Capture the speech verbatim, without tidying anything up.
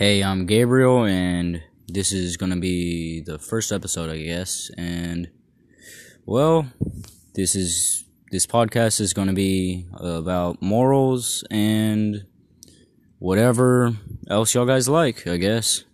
Hey, I'm Gabriel, and this is gonna be the first episode, I guess. And well, this is this podcast is gonna be about morals and whatever else y'all guys like, I guess.